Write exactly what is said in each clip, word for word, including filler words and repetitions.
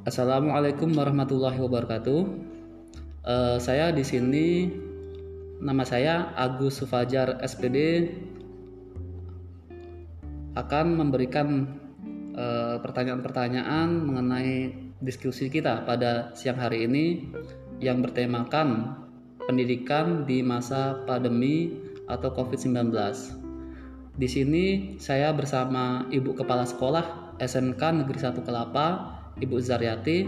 Assalamualaikum warahmatullahi wabarakatuh. Uh, saya di sini, nama saya Agus Fajar S P D akan memberikan uh, pertanyaan-pertanyaan mengenai diskusi kita pada siang hari ini yang bertemakan pendidikan di masa pandemi atau covid sembilan belas. Di sini saya bersama Ibu Kepala Sekolah S M K Negeri Satu Kelapa, Ibu Zaryati.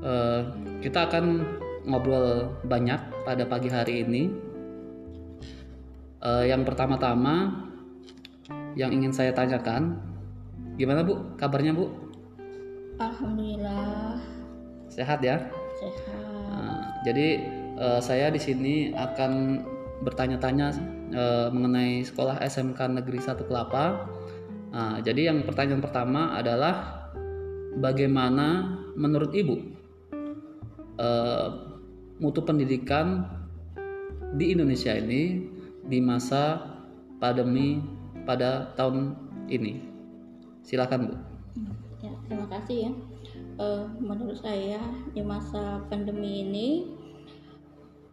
Uh, kita akan ngobrol banyak pada pagi hari ini. Uh, yang pertama-tama yang ingin saya tanyakan, gimana Bu kabarnya Bu? Alhamdulillah. Sehat ya? Sehat. Uh, jadi uh, saya di sini akan bertanya-tanya uh, mengenai sekolah S M K Negeri Satu Kelapa. Uh, jadi yang pertanyaan pertama adalah, bagaimana menurut Ibu uh, mutu pendidikan di Indonesia ini di masa pandemi pada tahun ini? Silakan Bu. Ya, terima kasih ya. Uh, menurut saya di masa pandemi ini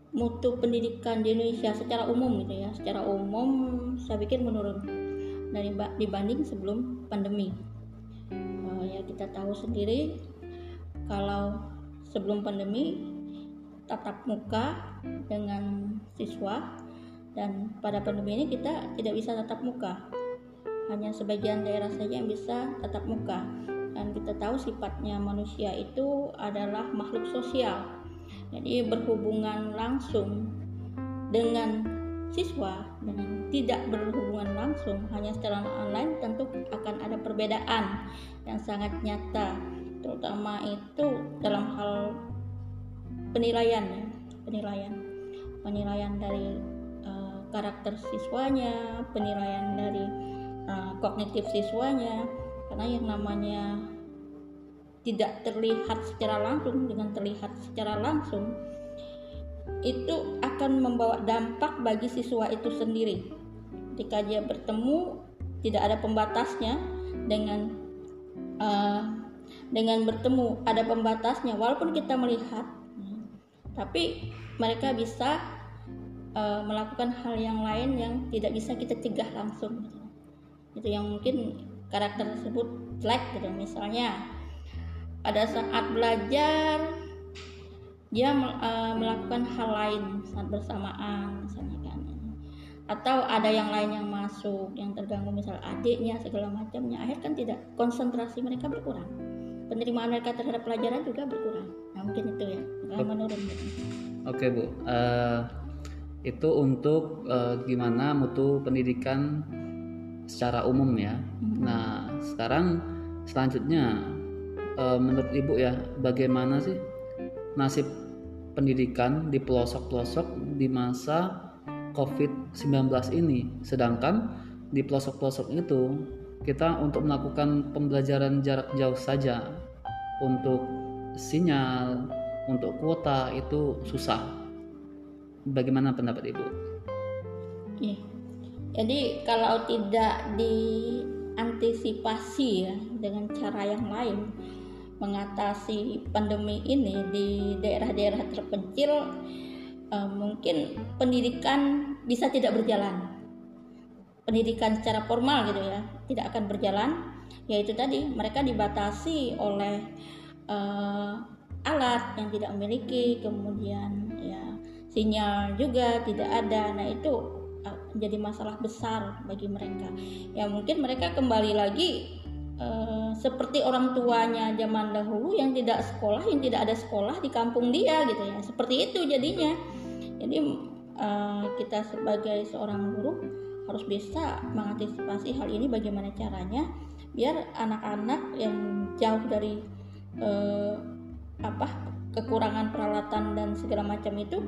mutu pendidikan di Indonesia secara umum gitu ya, secara umum saya pikir menurun dari dibanding sebelum pandemi. Ya, kita tahu sendiri kalau sebelum pandemi tatap muka dengan siswa, dan pada pandemi ini kita tidak bisa tatap muka, hanya sebagian daerah saja yang bisa tatap muka. Dan kita tahu sifatnya manusia itu adalah makhluk sosial, jadi berhubungan langsung dengan siswa dengan tidak berhubungan langsung hanya secara online tentu akan ada perbedaan yang sangat nyata, terutama itu dalam hal penilaian penilaian penilaian dari uh, karakter siswanya, penilaian dari uh, kognitif siswanya, karena yang namanya tidak terlihat secara langsung dengan terlihat secara langsung itu akan membawa dampak bagi siswa itu sendiri. Ketika dia bertemu tidak ada pembatasnya, dengan uh, dengan bertemu ada pembatasnya, walaupun kita melihat, tapi mereka bisa uh, melakukan hal yang lain yang tidak bisa kita cegah langsung. Itu yang mungkin karakter tersebut jelek gitu. Misalnya ada saat belajar dia uh, melakukan hal lain saat bersamaan misalnya kan, atau ada yang lain yang masuk yang terganggu, misal adiknya segala macamnya, akhirnya kan tidak, konsentrasi mereka berkurang, penerimaan mereka terhadap pelajaran juga berkurang. Nah mungkin itu ya, akan menurun. Oke Bu, uh, itu untuk uh, gimana mutu pendidikan secara umum ya. Mm-hmm. Nah sekarang selanjutnya uh, menurut Ibu ya, bagaimana sih nasib pendidikan di pelosok-pelosok di masa covid sembilan belas ini? Sedangkan di pelosok-pelosok itu kita untuk melakukan pembelajaran jarak jauh saja untuk sinyal, untuk kuota itu susah. Bagaimana pendapat Ibu? Iya. Jadi kalau tidak diantisipasi ya dengan cara yang lain mengatasi pandemi ini di daerah-daerah terpencil, eh, mungkin pendidikan bisa tidak berjalan, pendidikan secara formal gitu ya tidak akan berjalan, yaitu tadi mereka dibatasi oleh eh, alat yang tidak memiliki, kemudian ya sinyal juga tidak ada. Nah itu jadi masalah besar bagi mereka. Ya mungkin mereka kembali lagi Uh, seperti orang tuanya zaman dahulu yang tidak sekolah, yang tidak ada sekolah di kampung dia gitu ya, seperti itu jadinya. Jadi uh, kita sebagai seorang guru harus bisa mengantisipasi hal ini, bagaimana caranya biar anak-anak yang jauh dari uh, apa kekurangan peralatan dan segala macam itu,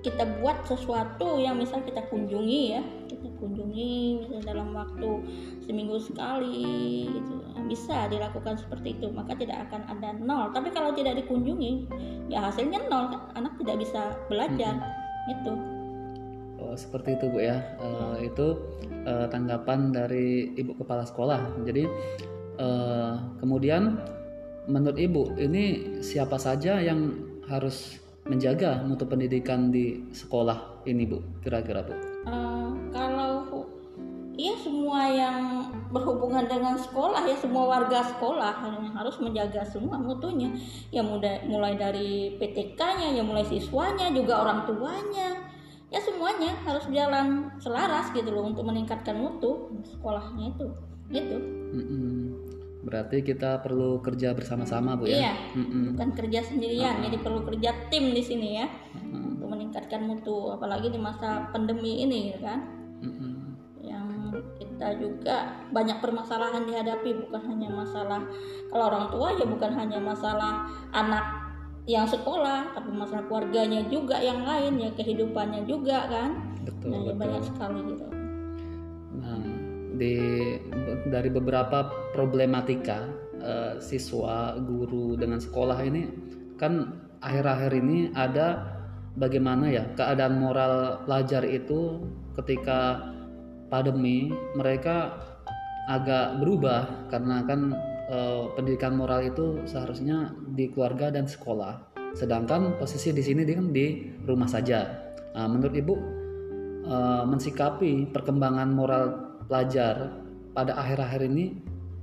kita buat sesuatu yang misal kita kunjungi ya, kita kunjungi misalnya dalam waktu seminggu sekali gitu. Bisa dilakukan seperti itu, maka tidak akan ada nol. Tapi kalau tidak dikunjungi ya hasilnya nol kan, anak tidak bisa belajar. Hmm. Itu oh, seperti itu Bu ya. Uh, itu uh, tanggapan dari Ibu Kepala Sekolah. Jadi uh, kemudian Menurut Ibu, ini siapa saja yang harus menjaga mutu pendidikan di sekolah ini, Bu? Kira-kira, Bu? Uh, kalau ya semua yang berhubungan dengan sekolah, ya semua warga sekolah harus menjaga semua mutunya. Ya muda, mulai dari P T K-nya, ya mulai siswanya, juga orang tuanya. Ya semuanya harus berjalan selaras gitu loh untuk meningkatkan mutu sekolahnya itu. Gitu. Mm-mm. Berarti kita perlu kerja bersama-sama, Bu, ya? Iya, mm-mm. bukan kerja sendirian, uh-huh. jadi perlu kerja tim di sini ya, uh-huh. untuk meningkatkan mutu, apalagi di masa pandemi ini, kan? Uh-huh. Yang kita juga banyak permasalahan dihadapi, bukan hanya masalah kalau orang tua ya, bukan hanya masalah anak yang sekolah, tapi masalah keluarganya juga yang lain, ya kehidupannya juga, kan? Betul. Nah, ya betul. Banyak sekali gitu. Nah. Di, dari beberapa problematika eh, siswa, guru dengan sekolah ini kan akhir-akhir ini ada bagaimana ya keadaan moral pelajar itu ketika pandemi mereka agak berubah karena kan eh, pendidikan moral itu seharusnya di keluarga dan sekolah, sedangkan posisi di sini kan di rumah saja. Nah, menurut Ibu eh, mensikapi perkembangan moral pelajar pada akhir-akhir ini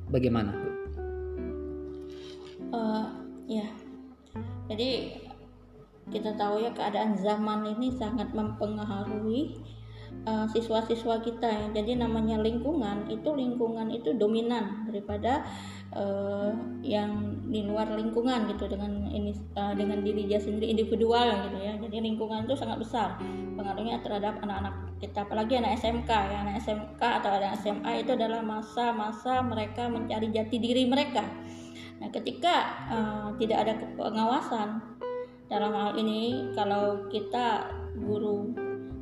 bagaimana, Bu? Uh, ya, jadi kita tahu ya keadaan zaman ini sangat mempengaruhi uh, siswa-siswa kita ya. Jadi namanya lingkungan itu lingkungan itu dominan daripada uh, yang di luar lingkungan gitu dengan ini uh, dengan diri dia sendiri individual gitu ya. Jadi lingkungan itu sangat besar pengaruhnya terhadap anak-anak kita, apalagi anak S M K ya, anak S M K atau anak S M A itu adalah masa-masa mereka mencari jati diri mereka. Nah, ketika uh, tidak ada pengawasan dalam hal ini, kalau kita guru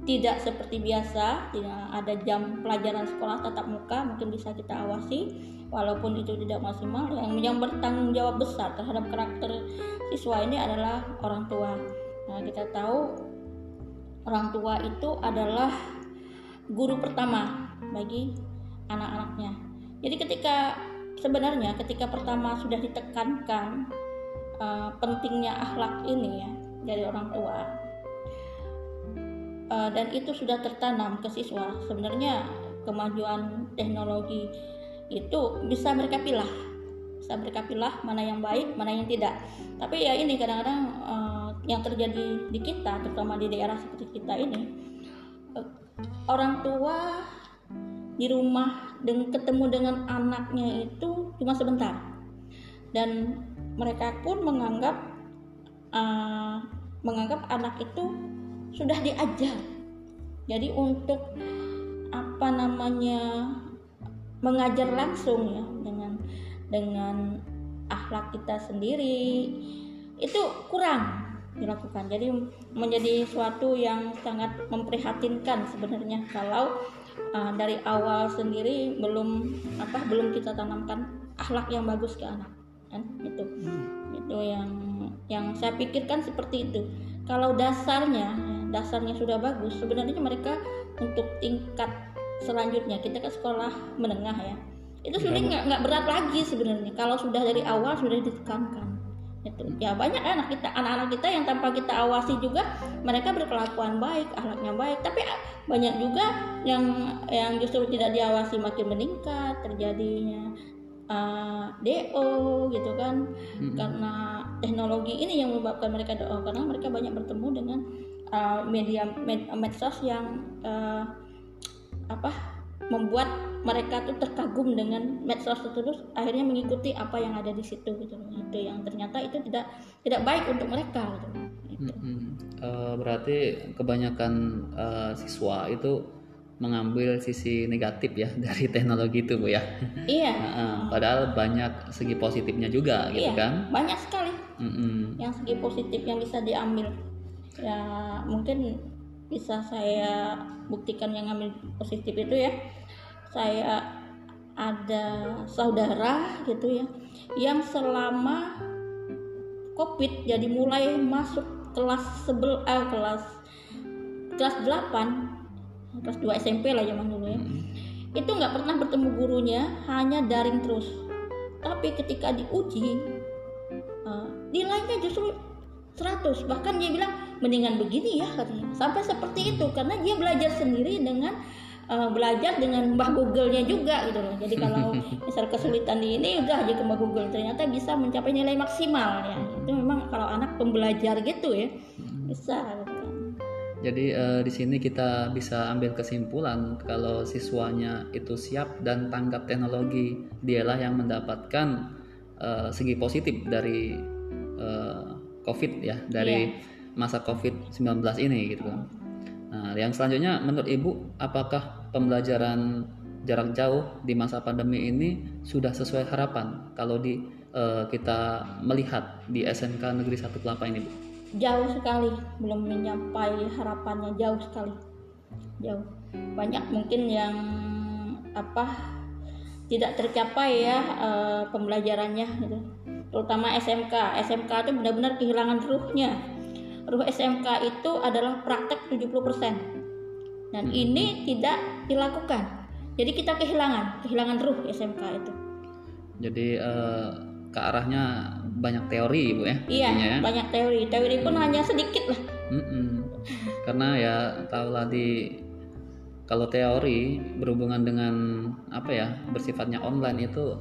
tidak seperti biasa, tidak ada jam pelajaran sekolah tatap muka, mungkin bisa kita awasi walaupun itu tidak maksimal. Yang yang bertanggung jawab besar terhadap karakter siswa ini adalah orang tua. Nah, kita tahu orang tua itu adalah guru pertama bagi anak-anaknya. Jadi ketika sebenarnya ketika pertama sudah ditekankan uh, pentingnya akhlak ini ya dari orang tua, uh, dan itu sudah tertanam ke siswa. Sebenarnya kemajuan teknologi itu bisa mereka pilah, bisa mereka pilah mana yang baik, mana yang tidak. Tapi ya ini kadang-kadang uh, yang terjadi di kita, terutama di daerah seperti kita ini, orang tua di rumah dan ketemu dengan anaknya itu cuma sebentar, dan mereka pun menganggap uh, menganggap anak itu sudah diajar. Jadi untuk apa namanya mengajar langsung ya dengan dengan akhlak kita sendiri itu kurang dilakukan. Jadi menjadi suatu yang sangat memprihatinkan sebenarnya kalau uh, dari awal sendiri belum apa belum kita tanamkan akhlak yang bagus ke anak, kan? Itu hmm. itu yang yang saya pikirkan seperti itu. Kalau dasarnya dasarnya sudah bagus, sebenarnya mereka untuk tingkat selanjutnya kita ke sekolah menengah ya itu sebenarnya nggak nggak berat lagi sebenarnya kalau sudah dari awal sudah ditekankan. Itu ya banyak anak kita anak-anak kita yang tanpa kita awasi juga mereka berkelakuan baik, akhlaknya baik, tapi banyak juga yang yang justru tidak diawasi makin meningkat terjadinya uh, D O gitu kan, mm-hmm. karena teknologi ini yang menyebabkan mereka D O karena mereka banyak bertemu dengan uh, media med, medsos yang uh, apa membuat mereka tuh terkagum dengan medsos terus akhirnya mengikuti apa yang ada di situ gitu. Itu yang ternyata itu tidak tidak baik untuk mereka gitu. Mm-hmm. Uh, berarti kebanyakan uh, siswa itu mengambil sisi negatif ya dari teknologi itu, Bu, ya. Iya. Uh, padahal banyak segi positifnya juga gitu, iya, kan? Banyak sekali. Mm-hmm. Yang segi positif yang bisa diambil. Ya mungkin bisa saya buktikan yang ambil positif itu ya. Saya ada saudara gitu ya yang selama Covid jadi mulai masuk kelas sebel eh, kelas kelas delapan kelas dua S M P lah zaman dulu ya. Itu nggak pernah bertemu gurunya, hanya daring terus. Tapi ketika diuji uh, nilainya justru seratus, bahkan dia bilang mendingan begini ya katanya, sampai seperti itu, karena dia belajar sendiri dengan uh, belajar dengan mbah Google-nya juga gitu loh. Jadi kalau misal kesulitan di ini udah aja ke mbah Google, ternyata bisa mencapai nilai maksimal ya. Itu memang kalau anak pembelajar gitu ya bisa gitu. Jadi eh, di sini kita bisa ambil kesimpulan kalau siswanya itu siap dan tanggap teknologi, dialah yang mendapatkan eh, segi positif dari eh, COVID ya, dari yeah. masa covid sembilan belas ini gitu. Nah, yang selanjutnya menurut Ibu, apakah pembelajaran jarak jauh di masa pandemi ini sudah sesuai harapan kalau di eh, kita melihat di S M K Negeri Satu Kelapa ini, Bu? Jauh sekali, belum mencapai harapannya, jauh sekali, jauh. Banyak mungkin yang apa tidak tercapai ya e, pembelajarannya gitu. Terutama S M K, S M K itu benar-benar kehilangan ruhnya. Ruh S M K itu adalah praktek tujuh puluh persen dan ini tidak dilakukan. Jadi kita kehilangan, kehilangan ruh S M K itu. Jadi e, ke arahnya banyak teori, Ibu ya. Iya, ya. Banyak teori. Teori pun hmm. hanya sedikit lah. Mm-mm. Karena ya tahulah di kalau teori berhubungan dengan apa ya, bersifatnya online itu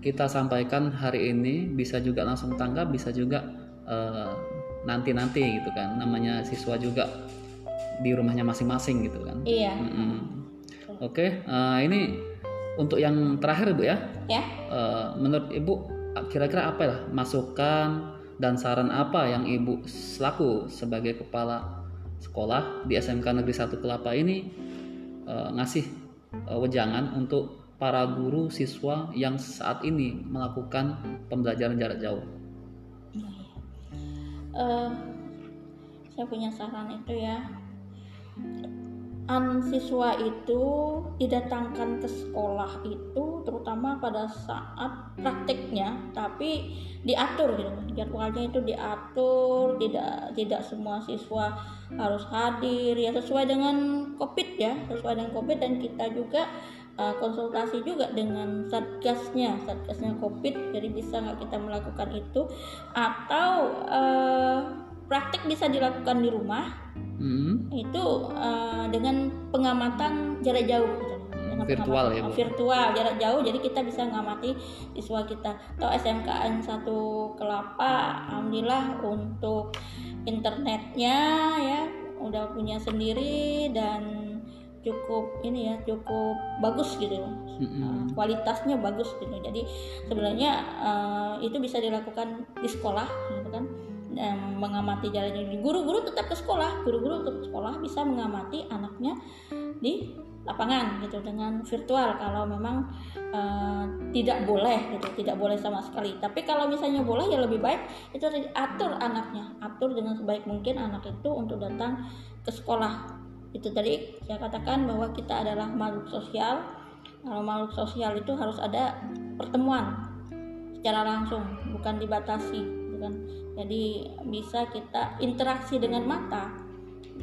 kita sampaikan hari ini bisa juga langsung tanggap, bisa juga uh, nanti-nanti gitu kan. Namanya siswa juga di rumahnya masing-masing gitu kan. Iya. Oke, okay. uh, ini untuk yang terakhir, Bu ya. Ya. Uh, menurut Ibu, kira-kira apa lah masukan dan saran apa yang Ibu selaku sebagai kepala sekolah di S M K Negeri Satu Kelapa ini uh, ngasih uh, wejangan untuk para guru siswa yang saat ini melakukan pembelajaran jarak jauh? Uh, saya punya saran itu ya, an siswa itu didatangkan ke sekolah itu terutama pada saat praktiknya, tapi diatur gitu. Jadwalnya itu diatur, tidak tidak semua siswa harus hadir ya, sesuai dengan COVID ya, sesuai dengan COVID. Dan kita juga uh, konsultasi juga dengan satgasnya, satgasnya COVID. Jadi bisa nggak kita melakukan itu, atau uh, praktik bisa dilakukan di rumah. Hmm. Itu uh, dengan pengamatan jarak jauh gitu. Dengan virtual ya, Bu? Virtual jarak jauh, jadi kita bisa mengamati siswa kita. Atau S M K N Satu Kelapa, alhamdulillah untuk internetnya ya udah punya sendiri dan cukup ini ya, cukup bagus gitu. Uh, kualitasnya bagus gitu. Jadi sebenarnya uh, itu bisa dilakukan di sekolah gitu kan. Dan mengamati jarak jauh, guru-guru tetap ke sekolah, guru-guru tetap ke sekolah bisa mengamati anaknya di lapangan gitu dengan virtual kalau memang uh, tidak boleh gitu, tidak boleh sama sekali. Tapi kalau misalnya boleh ya lebih baik itu diatur anaknya, atur dengan sebaik mungkin anak itu untuk datang ke sekolah. Itu tadi saya katakan bahwa kita adalah makhluk sosial. Kalau makhluk sosial itu harus ada pertemuan secara langsung, bukan dibatasi. Jadi bisa kita interaksi dengan mata,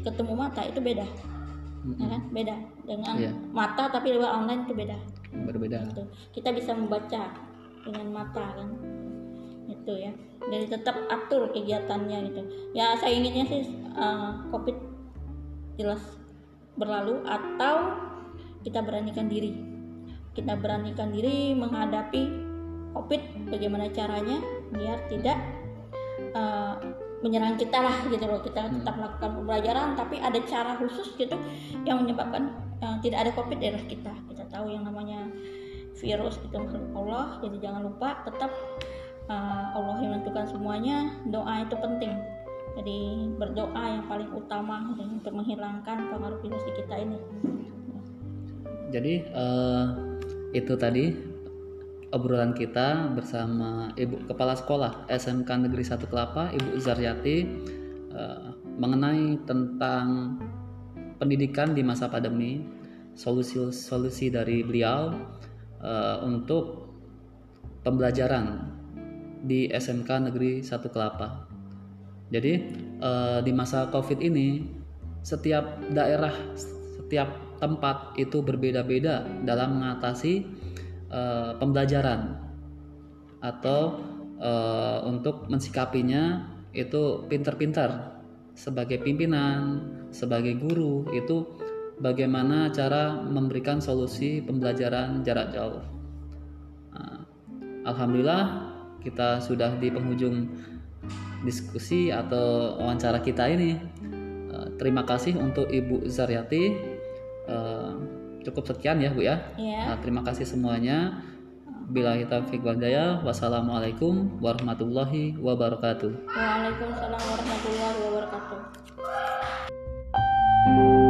ketemu mata itu beda, mm-hmm. ya kan? Beda dengan yeah. mata tapi lewat online itu beda. Berbeda. Gitu. Kita bisa membaca dengan mata kan, itu ya. Jadi tetap atur kegiatannya gitu. Ya saya inginnya sih uh, COVID jelas berlalu, atau kita beranikan diri, kita beranikan diri menghadapi COVID. Bagaimana caranya biar tidak Uh, menyerang kita lah gitu loh. Kita tetap melakukan pembelajaran tapi ada cara khusus gitu yang menyebabkan uh, tidak ada COVID daerah kita. Kita tahu yang namanya virus itu makhluk Allah, jadi jangan lupa tetap uh, Allah yang menentukan semuanya. Doa itu penting, jadi berdoa yang paling utama gitu, untuk menghilangkan pengaruh virus di kita ini. Jadi uh, itu tadi obrolan kita bersama Ibu Kepala Sekolah S M K Negeri Satu Kelapa, Ibu Zaryati, uh, mengenai tentang pendidikan di masa pandemi, solusi-solusi dari beliau uh, untuk pembelajaran di S M K Negeri Satu Kelapa. Jadi uh, di masa COVID ini setiap daerah, setiap tempat itu berbeda-beda dalam mengatasi Uh, pembelajaran atau uh, untuk mensikapinya itu pintar-pintar sebagai pimpinan, sebagai guru, itu bagaimana cara memberikan solusi pembelajaran jarak jauh. Nah, Alhamdulillah kita sudah di penghujung diskusi atau wawancara kita ini. Terima kasih untuk Ibu Zaryati. Cukup sekian ya Bu ya. Yeah. Nah, terima kasih semuanya. Billahi taufiq wal hidayah. Wassalamualaikum warahmatullahi wabarakatuh. Waalaikumsalam warahmatullahi wabarakatuh.